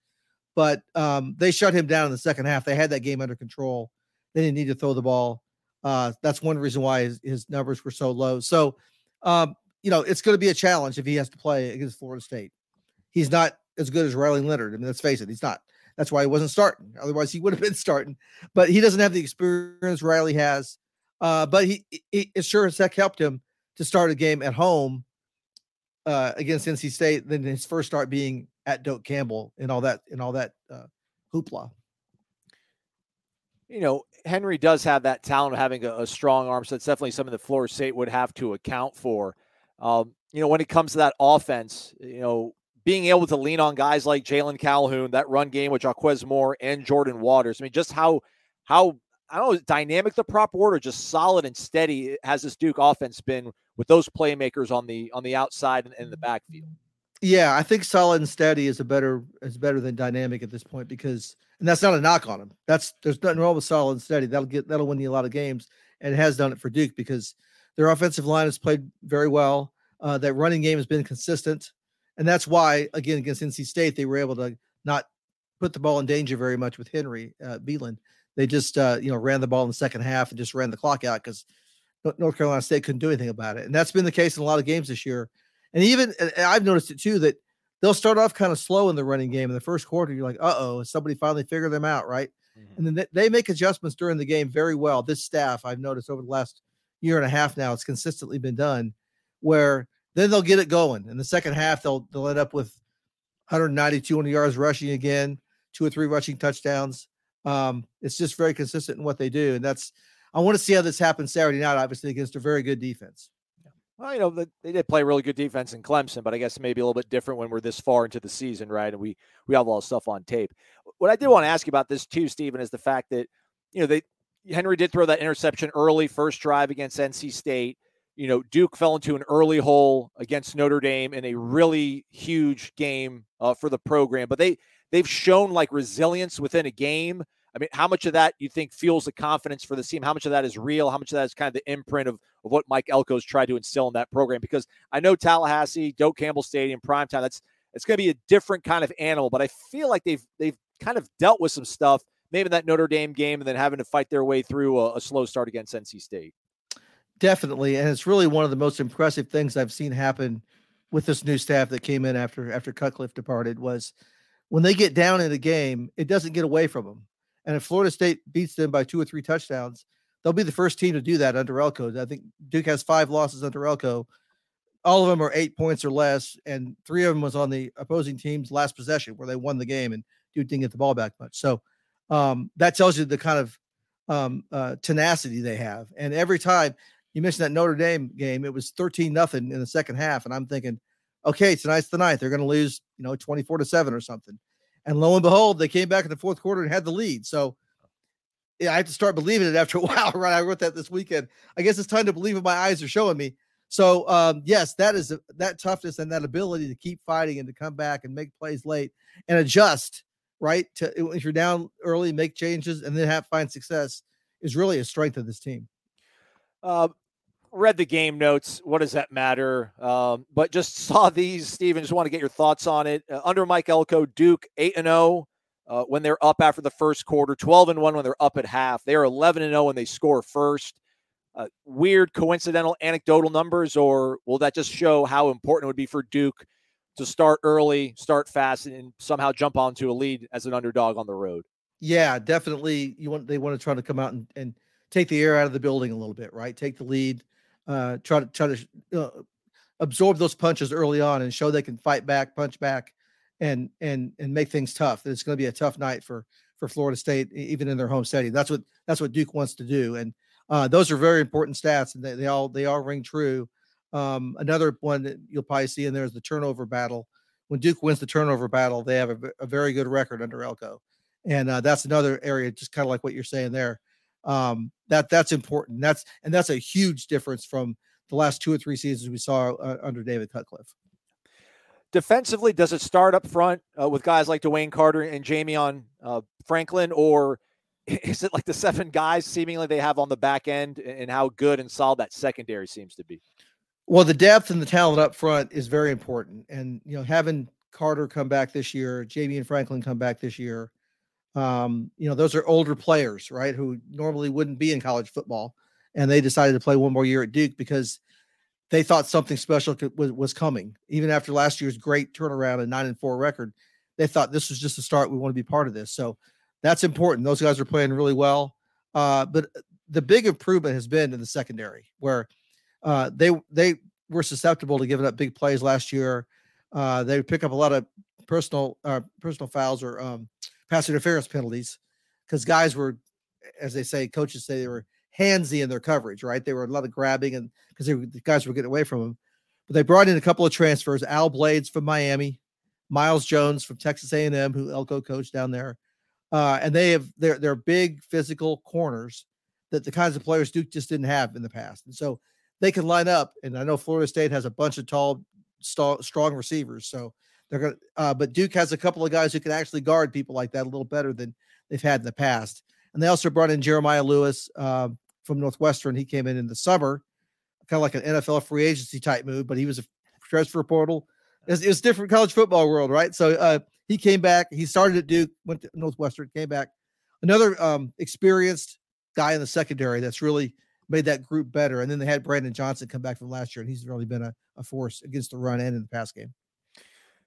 But um, they shut him down in the second half. They had that game under control. They didn't need to throw the ball Uh, that's one reason why his, his numbers were so low. So, um, you know, it's going to be a challenge if he has to play against Florida State. He's not as good as Riley Leonard. I mean, let's face it, he's not. That's why he wasn't starting. Otherwise, he would have been starting. But he doesn't have the experience Riley has. Uh, but he, he it sure as heck helped him to start a game at home uh, against N C State. Then his first start being at Doak Campbell and all that and all that uh, hoopla. You know, Henry does have that talent of having a, a strong arm. So that's definitely something that Florida State would have to account for. Um, you know, when it comes to that offense, you know, being able to lean on guys like Jalen Calhoun, that run game with Jaquez Moore and Jordan Waters. I mean, just how, how I don't know, dynamic the proper word, or just solid and steady has this Duke offense been with those playmakers on the on the outside and in the backfield? Yeah, I think solid and steady is a better is better than dynamic at this point, because and that's not a knock on him. That's there's nothing wrong with solid and steady. That'll get that'll win you a lot of games, and it has done it for Duke because their offensive line has played very well. Uh, that running game has been consistent. And that's why, again, against N C State, they were able to not put the ball in danger very much with Henry uh, Belin. They just, uh, you know, ran the ball in the second half and just ran the clock out because North Carolina State couldn't do anything about it. And that's been the case in a lot of games this year. And even and I've noticed it, too, that they'll start off kind of slow in the running game. In the first quarter, you're like, uh-oh, somebody finally figured them out, right? Mm-hmm. And then they make adjustments during the game very well. This staff, I've noticed over the last year and a half now, it's consistently been done where – then they'll get it going. In the second half, they'll they'll end up with one ninety, two hundred yards rushing again, two or three rushing touchdowns. Um, it's just very consistent in what they do, and that's. I want to see how this happens Saturday night, obviously against a very good defense. Well, you know, they did play really good defense in Clemson, but I guess maybe a little bit different when we're this far into the season, right? And we we have a lot of stuff on tape. What I did want to ask you about this too, Stephen, is the fact that you know they Henry did throw that interception early, first drive against N C State. You know, Duke fell into an early hole against Notre Dame in a really huge game uh, for the program. But they, they've shown, like, resilience within a game. I mean, how much of that you think fuels the confidence for the team? How much of that is real? How much of that is kind of the imprint of, of what Mike Elko's tried to instill in that program? Because I know Tallahassee, Doak Campbell Stadium, primetime, that's it's going to be a different kind of animal. But I feel like they've they've kind of dealt with some stuff, maybe in that Notre Dame game and then having to fight their way through a, a slow start against N C State. Definitely. And it's really one of the most impressive things I've seen happen with this new staff that came in after, after Cutcliffe departed was when they get down in a game, it doesn't get away from them. And if Florida State beats them by two or three touchdowns, they'll be the first team to do that under Elko. I think Duke has five losses under Elko. All of them are eight points or less. And three of them was on the opposing team's last possession where they won the game and Duke didn't get the ball back much. So um, that tells you the kind of um, uh, tenacity they have. And every time, you mentioned that Notre Dame game. It was thirteen nothing in the second half. And I'm thinking, okay, tonight's the night. They're going to lose, you know, twenty-four to seven or something. And lo and behold, they came back in the fourth quarter and had the lead. So yeah, I have to start believing it after a while, right? I wrote that this weekend. I guess it's time to believe what my eyes are showing me. So um, yes, that is that toughness and that ability to keep fighting and to come back and make plays late and adjust, right? To, if you're down early, make changes and then have find success is really a strength of this team. Uh, Read the game notes. What does that matter? Um, but just saw these, Steven. Just want to get your thoughts on it. Uh, under Mike Elko, Duke eight and oh uh, when they're up after the first quarter, twelve and one when they're up at half. They're eleven and oh when they score first. Uh, weird, coincidental, anecdotal numbers, or will that just show how important it would be for Duke to start early, start fast, and somehow jump onto a lead as an underdog on the road? Yeah, definitely. You want they want to try to come out and, and take the air out of the building a little bit, right? Take the lead. Uh, try to try to uh, absorb those punches early on and show they can fight back, punch back, and and and make things tough. That it's going to be a tough night for for Florida State, even in their home stadium. That's what that's what Duke wants to do, and uh, those are very important stats, and they, they all they all ring true. Um, another one that you'll probably see in there is the turnover battle. When Duke wins the turnover battle, they have a, a very good record under Elko, and uh, that's another area, just kind of like what you're saying there. Um, that that's important. That's, and that's a huge difference from the last two or three seasons we saw uh, under David Cutcliffe. Defensively, does it start up front uh, with guys like Dwayne Carter and Jameon uh, Franklin, or is it like the seven guys seemingly they have on the back end and how good and solid that secondary seems to be? Well, the depth and the talent up front is very important. And, you know, having Carter come back this year, Jameon Franklin come back this year, Um, you know, those are older players, right, who normally wouldn't be in college football. and they decided to play one more year at Duke because they thought something special could, was, was coming. Even after last year's great turnaround and nine and four record, they thought this was just a start. We want to be part of this. So that's important. Those guys are playing really well. Uh, but the big improvement has been in the secondary, where uh, they they were susceptible to giving up big plays last year. Uh, they pick up a lot of personal uh, personal fouls or um, pass interference penalties because guys were, as they say, coaches say they were handsy in their coverage, right? They were a lot of grabbing and because the guys were getting away from them. But they brought in a couple of transfers: Al Blades from Miami, Miles Jones from Texas A and M, who Elko coached down there. Uh, and they have they're they're big physical corners that the kinds of players Duke just didn't have in the past, and so they can line up. And I know Florida State has a bunch of tall, st- strong receivers, so they're gonna. Uh, but Duke has a couple of guys who can actually guard people like that a little better than they've had in the past. And they also brought in Jeremiah Lewis uh, from Northwestern. He came in in the summer, kind of like an N F L free agency type move, but he was a transfer portal. It's, it's different college football world, right? So. Uh, He came back. He started at Duke, went to Northwestern, came back. Another um, experienced guy in the secondary that's really made that group better. And then they had Brandon Johnson come back from last year, and he's really been a, a force against the run and in the pass game.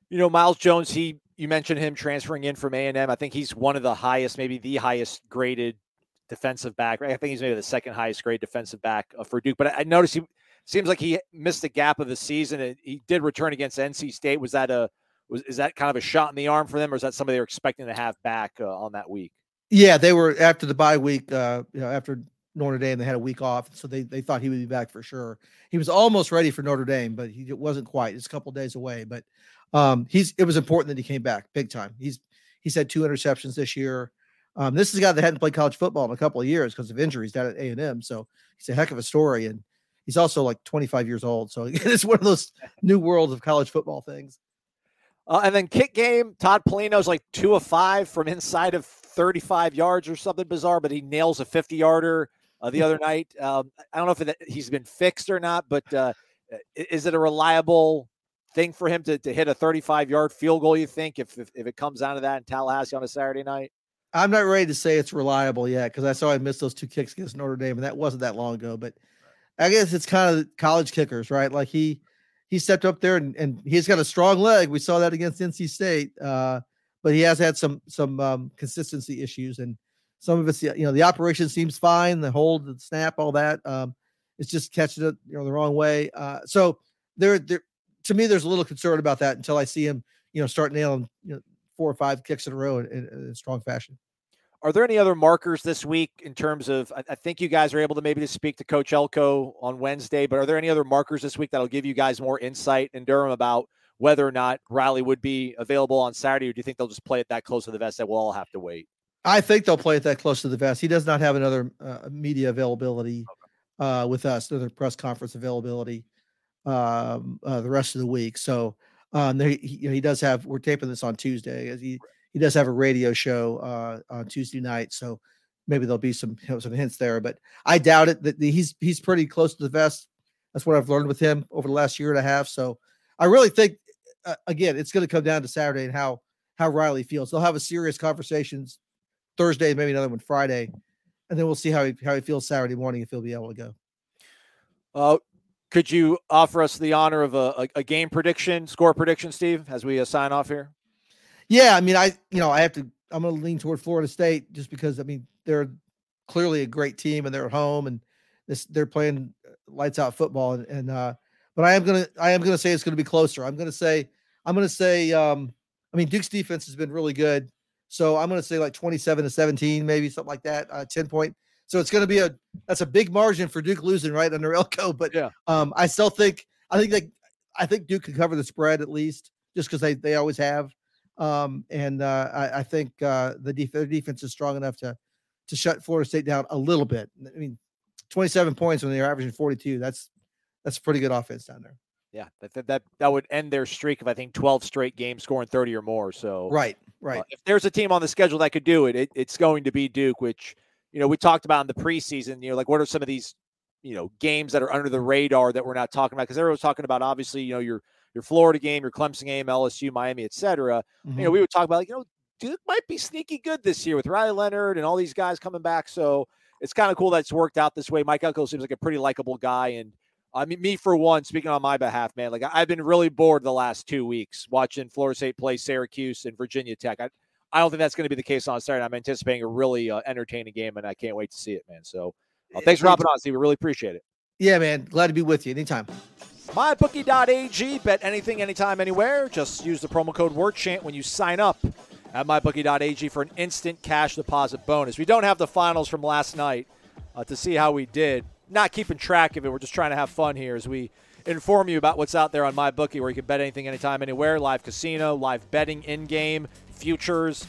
You know, Miles Jones, he you mentioned him transferring in from A and M. I think he's one of the highest, maybe the highest graded defensive back. I think he's maybe the second highest grade defensive back for Duke. But I noticed he seems like he missed the gap of the season. He did return against N C State. Was that a Was, is that kind of a shot in the arm for them, or is that somebody they're expecting to have back uh, on that week? Yeah, they were after the bye week, uh, you know, after Notre Dame, they had a week off. So they, they thought he would be back for sure. He was almost ready for Notre Dame, but he wasn't quite. It's a couple of days away, but um, he's, it was important that he came back big time. He's, he's had two interceptions this year. Um, this is a guy that hadn't played college football in a couple of years because of injuries down at A and M. So he's a heck of a story. And he's also like twenty-five years old. So it's one of those new worlds of college football things. Uh, and then kick game, Todd Polino's like two of five from inside of thirty-five yards or something bizarre, but he nails a fifty-yarder uh, the other night. Um, I don't know if it, he's been fixed or not, but uh, is it a reliable thing for him to, to hit a thirty-five-yard field goal, you think, if, if if it comes down to that in Tallahassee on a Saturday night? I'm not ready to say it's reliable yet because I saw I missed those two kicks against Notre Dame, and that wasn't that long ago. But I guess it's kind of college kickers, right? Like he – He stepped up there and, and he's got a strong leg. We saw that against N C State, uh, but he has had some some um, consistency issues, and some of it's, you know, the operation seems fine, the hold, the snap, all that. Um, it's just catching it, you know, the wrong way. Uh, so there, there, to me, there's a little concern about that until I see him, you know, start nailing, you know, four or five kicks in a row in, in, in strong fashion. Are there any other markers this week in terms of, I think you guys are able to maybe to speak to Coach Elko on Wednesday, but are there any other markers this week that'll give you guys more insight in Durham about whether or not Riley would be available on Saturday, or do you think they'll just play it that close to the vest that we'll all have to wait? I think they'll play it that close to the vest. He does not have another uh, media availability uh, with us, another press conference availability um, uh, the rest of the week. So um, he, he does have, we're taping this on Tuesday, as he, He does have a radio show uh, on Tuesday night, so maybe there'll be some, you know, some hints there. But I doubt it. That he's he's pretty close to the vest. That's what I've learned with him over the last year and a half. So I really think, uh, again, it's going to come down to Saturday and how how Riley feels. They'll have a serious conversations Thursday, maybe another one Friday, and then we'll see how he how he feels Saturday morning, if he'll be able to go. Uh, could you offer us the honor of a, a, a game prediction, score prediction, Steve, as we uh, sign off here? Yeah, I mean, I, you know, I have to, I'm going to lean toward Florida State just because, I mean, they're clearly a great team and they're at home and this, they're playing lights out football. And, and uh, but I am going to, I am going to say it's going to be closer. I'm going to say, I'm going to say, um, I mean, Duke's defense has been really good. So I'm going to say like twenty-seven to seventeen, maybe something like that, uh, ten point. So it's going to be a, that's a big margin for Duke losing right under Elko. But yeah, um, I still think, I think they, I think Duke can cover the spread at least just because they, they always have. Um, and uh, I, I think uh, the def- their defense is strong enough to to shut Florida State down a little bit. I mean, twenty-seven points when they're averaging forty-two, that's that's a pretty good offense down there. Yeah, that that that would end their streak of, I think, twelve straight games scoring thirty or more. So right, right. Uh, if there's a team on the schedule that could do it, it, it's going to be Duke, which, you know, we talked about in the preseason, you know, like what are some of these, you know, games that are under the radar that we're not talking about? Because everyone's talking about, obviously, you know, your your Florida game, your Clemson game, L S U, Miami, et cetera. Mm-hmm. You know, we would talk about, like, you know, Duke might be sneaky good this year with Riley Leonard and all these guys coming back. So it's kind of cool that it's worked out this way. Mike Elko seems like a pretty likable guy. And I mean, me for one, speaking on my behalf, man, like I've been really bored the last two weeks watching Florida State play Syracuse and Virginia Tech. I, I don't think that's going to be the case on Saturday. I'm anticipating a really uh, entertaining game, and I can't wait to see it, man. So uh, thanks for hopping on, Steve. We really appreciate it. Yeah, man. Glad to be with you. Anytime. MyBookie.ag. Bet anything, anytime, anywhere. Just use the promo code WarChant when you sign up at MyBookie.ag for an instant cash deposit bonus. We don't have the finals from last night uh, to see how we did. Not keeping track of it. We're just trying to have fun here as we inform you about what's out there on MyBookie, where you can bet anything, anytime, anywhere. Live casino, live betting, in-game, futures,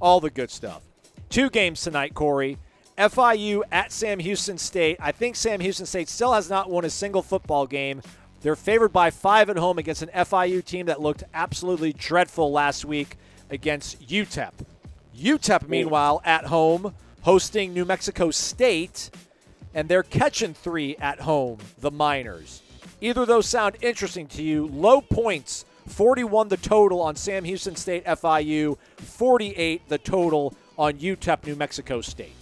all the good stuff. Two games tonight, Corey. F I U at Sam Houston State. I think Sam Houston State still has not won a single football game. They're favored by five at home against an F I U team that looked absolutely dreadful last week against U T E P. U T E P, meanwhile, at home, hosting New Mexico State, and they're catching three at home, the Miners. Either of those sound interesting to you. Low points, forty-one the total on Sam Houston State F I U, forty-eight the total on U T E P New Mexico State.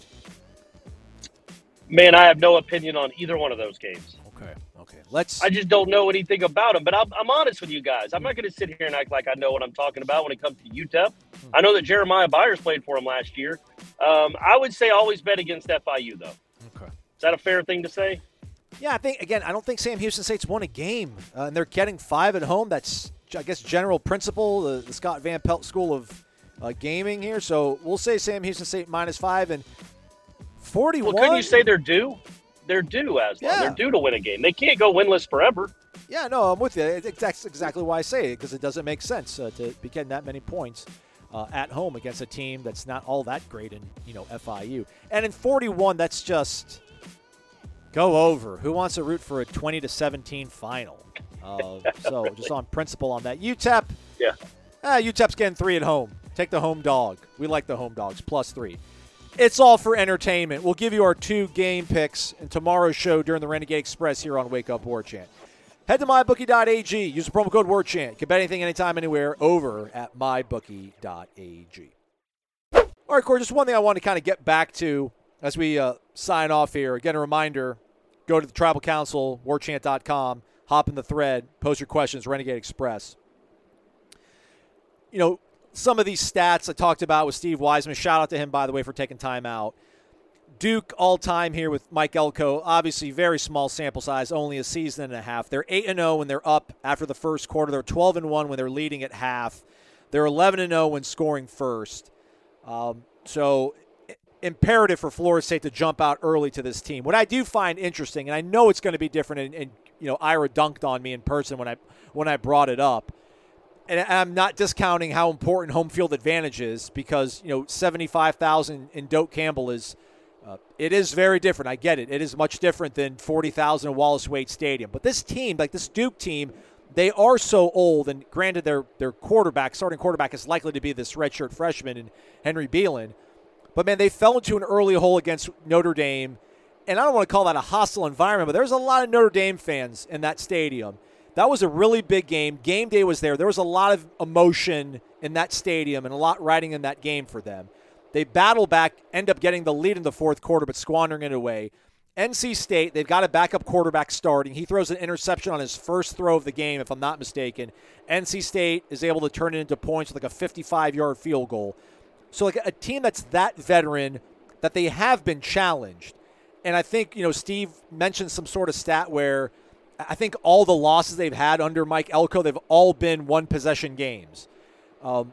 Man, I have no opinion on either one of those games. Okay, okay. Let's. I just don't know anything about them, but I'm, I'm honest with you guys. I'm not going to sit here and act like I know what I'm talking about when it comes to U T E P. Hmm. I know that Jeremiah Byers played for him last year. Um, I would say always bet against F I U, though. Okay. Is that a fair thing to say? Yeah, I think, again, I don't think Sam Houston State's won a game, uh, and they're getting five at home. That's, I guess, general principle, uh, the Scott Van Pelt School of uh, Gaming here. So we'll say Sam Houston State minus five and forty-one. Well, couldn't you say they're due? They're due, Aslan. Yeah. They're due to win a game. They can't go winless forever. Yeah, no, I'm with you. That's exactly why I say it, because it doesn't make sense uh, to be getting that many points uh, at home against a team that's not all that great in, you know, F I U. And in forty-one, that's just... Go over. Who wants to root for a twenty to seventeen final? Uh, so just on principle on that. U T E P. Yeah. Ah, U T E P's getting three at home. Take the home dog. We like the home dogs. Plus three. It's all for entertainment. We'll give you our two game picks in tomorrow's show during the Renegade Express here on Wake Up War Chant. Head to MyBookie.ag. Use the promo code WarChant. You can bet anything, anytime, anywhere over at MyBookie.ag. All right, Corey, just one thing I want to kind of get back to as we uh, sign off here. Again, a reminder. Go to the Tribal Council, war chant dot com, hop in the thread, post your questions, Renegade Express. You know, some of these stats I talked about with Steve Wiseman. Shout out to him, by the way, for taking time out. Duke all-time here with Mike Elko. Obviously, very small sample size, only a season and a half. They're eight and oh when they're up after the first quarter. They're twelve and one when they're leading at half. They're eleven and oh when scoring first. Um, so... imperative for Florida State to jump out early to this team. What I do find interesting, and I know it's going to be different, and, and you know, Ira dunked on me in person when I when I brought it up, and I'm not discounting how important home field advantage is, because you know seventy-five thousand in Doak Campbell is uh, it is very different. I get it. It is much different than forty thousand in Wallace Wade Stadium. But this team, like this Duke team, they are so old, and granted, their their quarterback, starting quarterback, is likely to be this redshirt freshman in Henry Belin. But, man, they fell into an early hole against Notre Dame. And I don't want to call that a hostile environment, but there's a lot of Notre Dame fans in that stadium. That was a really big game. Game day was there. There was a lot of emotion in that stadium and a lot riding in that game for them. They battle back, end up getting the lead in the fourth quarter, but squandering it away. N C State, they've got a backup quarterback starting. He throws an interception on his first throw of the game, if I'm not mistaken. N C State is able to turn it into points with like a fifty-five-yard field goal. So, like, a team that's that veteran, that they have been challenged. And I think, you know, Steve mentioned some sort of stat where I think all the losses they've had under Mike Elko, they've all been one-possession games. Um,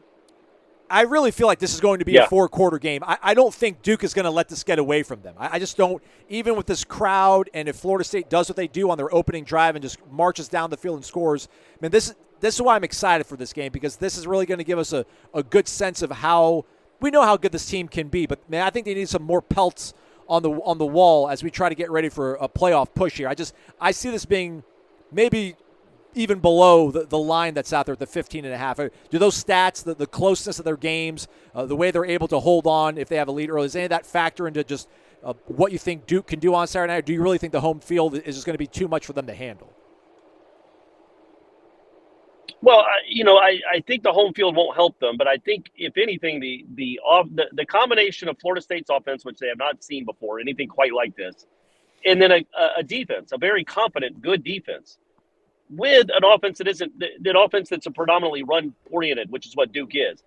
I really feel like this is going to be yeah. a four-quarter game. I, I don't think Duke is going to let this get away from them. I, I just don't, even with this crowd, and if Florida State does what they do on their opening drive and just marches down the field and scores, I mean, this, this is why I'm excited for this game, because this is really going to give us a, a good sense of how – we know how good this team can be, but man, I think they need some more pelts on the on the wall as we try to get ready for a playoff push here. I just I see this being maybe even below the, the line that's out there at the fifteen and a half. Do those stats, the, the closeness of their games, uh, the way they're able to hold on if they have a lead early, does any of that factor into just uh, what you think Duke can do on Saturday night? Or do you really think the home field is just going to be too much for them to handle? Well, I, you know, I, I think the home field won't help them, but I think if anything, the the, off, the the combination of Florida State's offense, which they have not seen before, anything quite like this, and then a, a defense, a very competent, good defense, with an offense that isn't an offense that's a predominantly run oriented, which is what Duke is.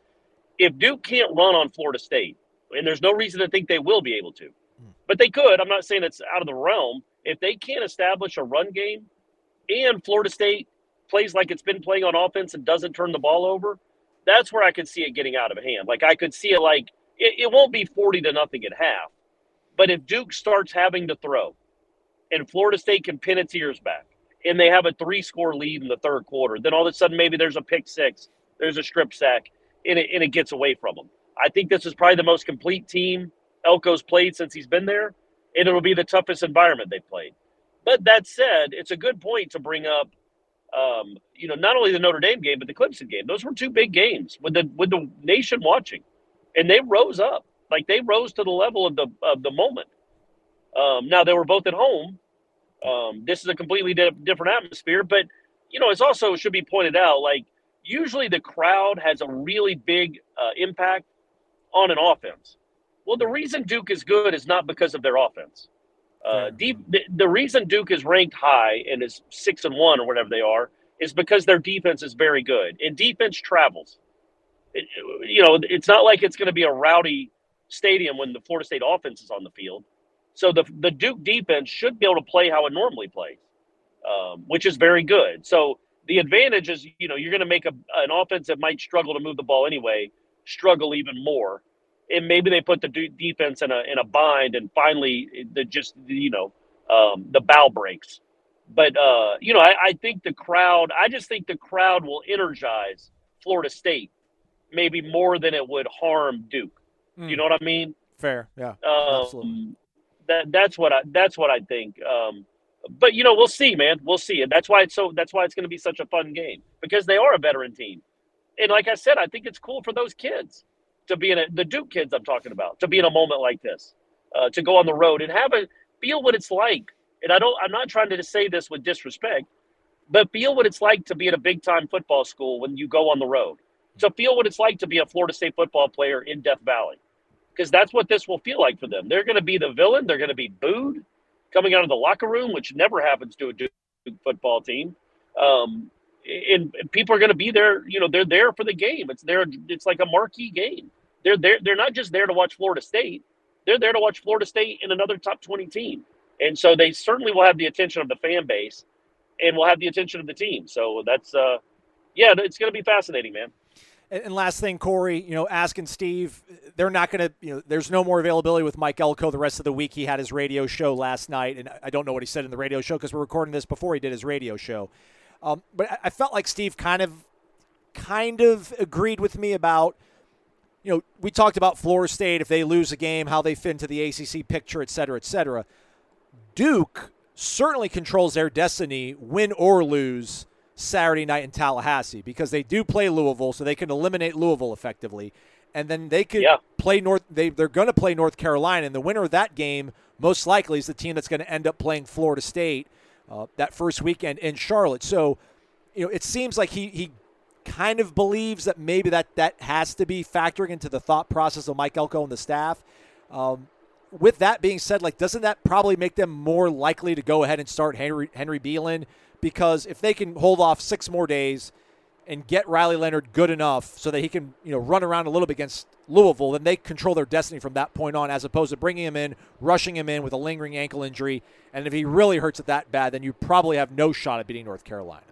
If Duke can't run on Florida State, and there's no reason to think they will be able to, but they could. I'm not saying it's out of the realm. If they can't establish a run game, and Florida State plays like it's been playing on offense and doesn't turn the ball over, that's where I could see it getting out of hand. Like I could see it like it, it won't be forty to nothing at half, but if Duke starts having to throw and Florida State can pin its ears back and they have a three-score lead in the third quarter, then all of a sudden maybe there's a pick six, there's a strip sack, and it, and it gets away from them. I think this is probably the most complete team Elko's played since he's been there, and it'll be the toughest environment they've played. But that said, it's a good point to bring up Um, you know, not only the Notre Dame game, but the Clemson game. Those were two big games with the with the nation watching, and they rose up like they rose to the level of the of the moment. Um, now they were both at home. Um, this is a completely di- different atmosphere, but you know, it's also should be pointed out like usually the crowd has a really big uh, impact on an offense. Well, the reason Duke is good is not because of their offense. Uh, deep, the, the reason Duke is ranked high and is six and one or whatever they are is because their defense is very good, and defense travels. It, you know, it's not like it's going to be a rowdy stadium when the Florida State offense is on the field. So the the Duke defense should be able to play how it normally plays, um, which is very good. So the advantage is, you know, you're going to make a, an offense that might struggle to move the ball anyway, struggle even more. And maybe they put the defense in a in a bind, and finally the just you know um, the bow breaks. But uh, you know, I, I think the crowd. I just think the crowd will energize Florida State maybe more than it would harm Duke. Mm. You know what I mean? Fair, yeah, um, absolutely. That that's what I that's what I think. Um, but you know, we'll see, man. We'll see, and that's why it's so. That's why it's going to be such a fun game because they are a veteran team, and like I said, I think it's cool for those kids. To be in a, the Duke kids I'm talking about, to be in a moment like this, uh, to go on the road and have a feel what it's like. And I don't, I'm not trying to say this with disrespect, but feel what it's like to be at a big time football school when you go on the road. To feel what it's like to be a Florida State football player in Death Valley, because that's what this will feel like for them. They're going to be the villain. They're going to be booed coming out of the locker room, which never happens to a Duke football team. Um, and people are going to be there. You know, they're there for the game. It's their, it's like a marquee game. They're there. They're not just there to watch Florida State. They're there to watch Florida State and another top twenty team. And so they certainly will have the attention of the fan base and will have the attention of the team. So that's, uh, yeah, it's going to be fascinating, man. And last thing, Corey, you know, asking Steve, they're not going to, you know, there's no more availability with Mike Elko the rest of the week. He had his radio show last night, and I don't know what he said in the radio show because we're recording this before he did his radio show. Um, but I felt like Steve kind of, kind of agreed with me about, you know, we talked about Florida State, if they lose a game, how they fit into the A C C picture, et cetera, et cetera. Duke certainly controls their destiny, win or lose, Saturday night in Tallahassee, because they do play Louisville, so they can eliminate Louisville effectively. And then they could yeah. play North they, – they're going to play North Carolina, and the winner of that game most likely is the team that's going to end up playing Florida State uh, that first weekend in Charlotte. So, you know, it seems like he he – kind of believes that maybe that that has to be factoring into the thought process of Mike Elko and the staff. Um, with that being said, like, doesn't that probably make them more likely to go ahead and start Henry, Henry Belin? Because if they can hold off six more days and get Riley Leonard good enough so that he can, you know, run around a little bit against Louisville, then they control their destiny from that point on, as opposed to bringing him in, rushing him in with a lingering ankle injury. And if he really hurts it that bad, then you probably have no shot at beating North Carolina.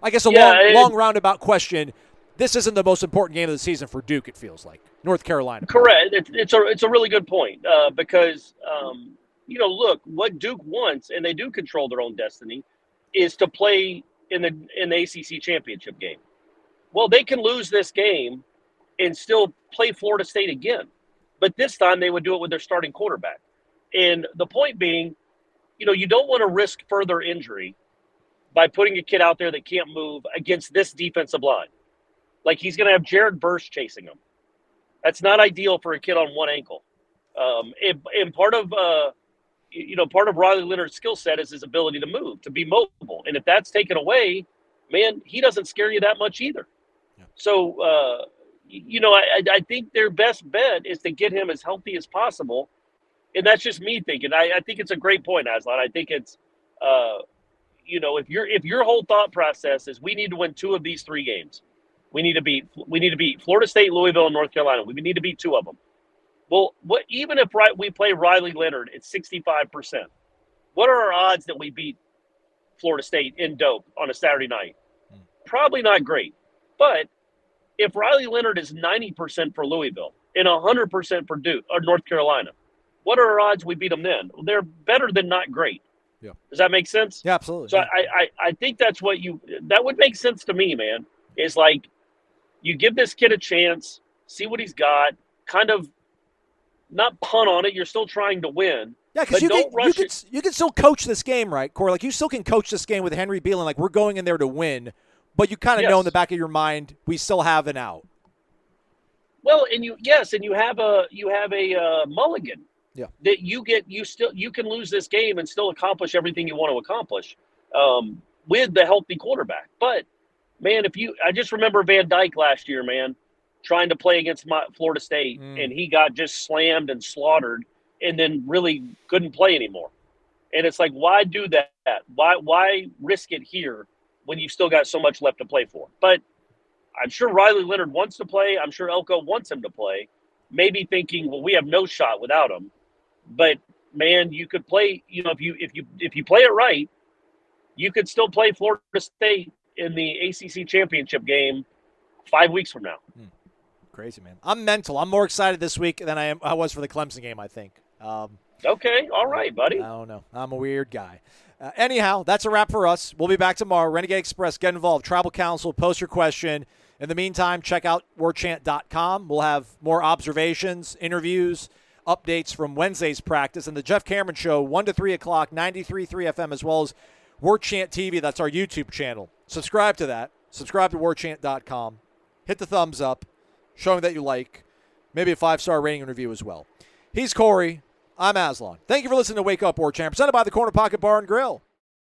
I guess a yeah, long, it, long roundabout question. This isn't the most important game of the season for Duke, it feels like. North Carolina. Correct. It, it's a it's a really good point uh, because, um, you know, look, what Duke wants, and they do control their own destiny, is to play in the in the A C C championship game. Well, they can lose this game and still play Florida State again, but this time they would do it with their starting quarterback. And the point being, you know, you don't want to risk further injury by putting a kid out there that can't move against this defensive line. Like, he's going to have Jared Burst chasing him. That's not ideal for a kid on one ankle. Um, and, and part of, uh, you know, part of Riley Leonard's skill set is his ability to move, to be mobile. And if that's taken away, man, he doesn't scare you that much either. Yeah. So, uh, you know, I, I think their best bet is to get him as healthy as possible. And that's just me thinking. I, I think it's a great point, Aslan. I think it's, uh, you know, if your if your whole thought process is we need to win two of these three games, we need to beat we need to beat Florida State, Louisville, and North Carolina. We need to beat two of them. Well, what even if right we play Riley Leonard at sixty-five percent, what are our odds that we beat Florida State in Doak on a Saturday night? Mm. Probably not great. But if Riley Leonard is ninety percent for Louisville and one hundred percent for Duke or North Carolina, what are our odds we beat them then? They're better than not great. Yeah. Does that make sense? Yeah, absolutely. So yeah. I, I, I think that's what you – that would make sense to me, man. It's like you give this kid a chance, see what he's got, kind of not punt on it. You're still trying to win. Yeah, because you, you, you can still coach this game, right, Corey? Like you still can coach this game with Henry Belin. Like we're going in there to win, but you kind of yes. know in the back of your mind we still have an out. Well, and you yes, and you have a you have a uh, mulligan. Yeah. That you get you still you can lose this game and still accomplish everything you want to accomplish um, with the healthy quarterback. But man, if you I just remember Van Dyke last year, man, trying to play against my, Florida State, mm. and he got just slammed and slaughtered, and then really couldn't play anymore. And it's like, why do that? Why why risk it here when you've still got so much left to play for? But I'm sure Riley Leonard wants to play. I'm sure Elko wants him to play, maybe thinking, well, we have no shot without him. But, man, you could play, you know, if you if you, if you play it right, you could still play Florida State in the A C C championship game five weeks from now. Mm. Crazy, man. I'm mental. I'm more excited this week than I am, I was for the Clemson game, I think. Um, okay. All right, buddy. I don't know. I'm a weird guy. Uh, anyhow, that's a wrap for us. We'll be back tomorrow. Renegade Express, get involved. Tribal Council, post your question. In the meantime, check out war chant dot com. We'll have more observations, interviews, updates from Wednesday's practice. And the Jeff Cameron Show, one to three o'clock, ninety-three point three F M, as well as WarChant T V. That's our YouTube channel. Subscribe to that. Subscribe to war chant dot com. Hit the thumbs up. Show me that you like. Maybe a five-star rating and review as well. He's Corey. I'm Aslan. Thank you for listening to Wake Up War Champ, presented by the Corner Pocket Bar and Grill.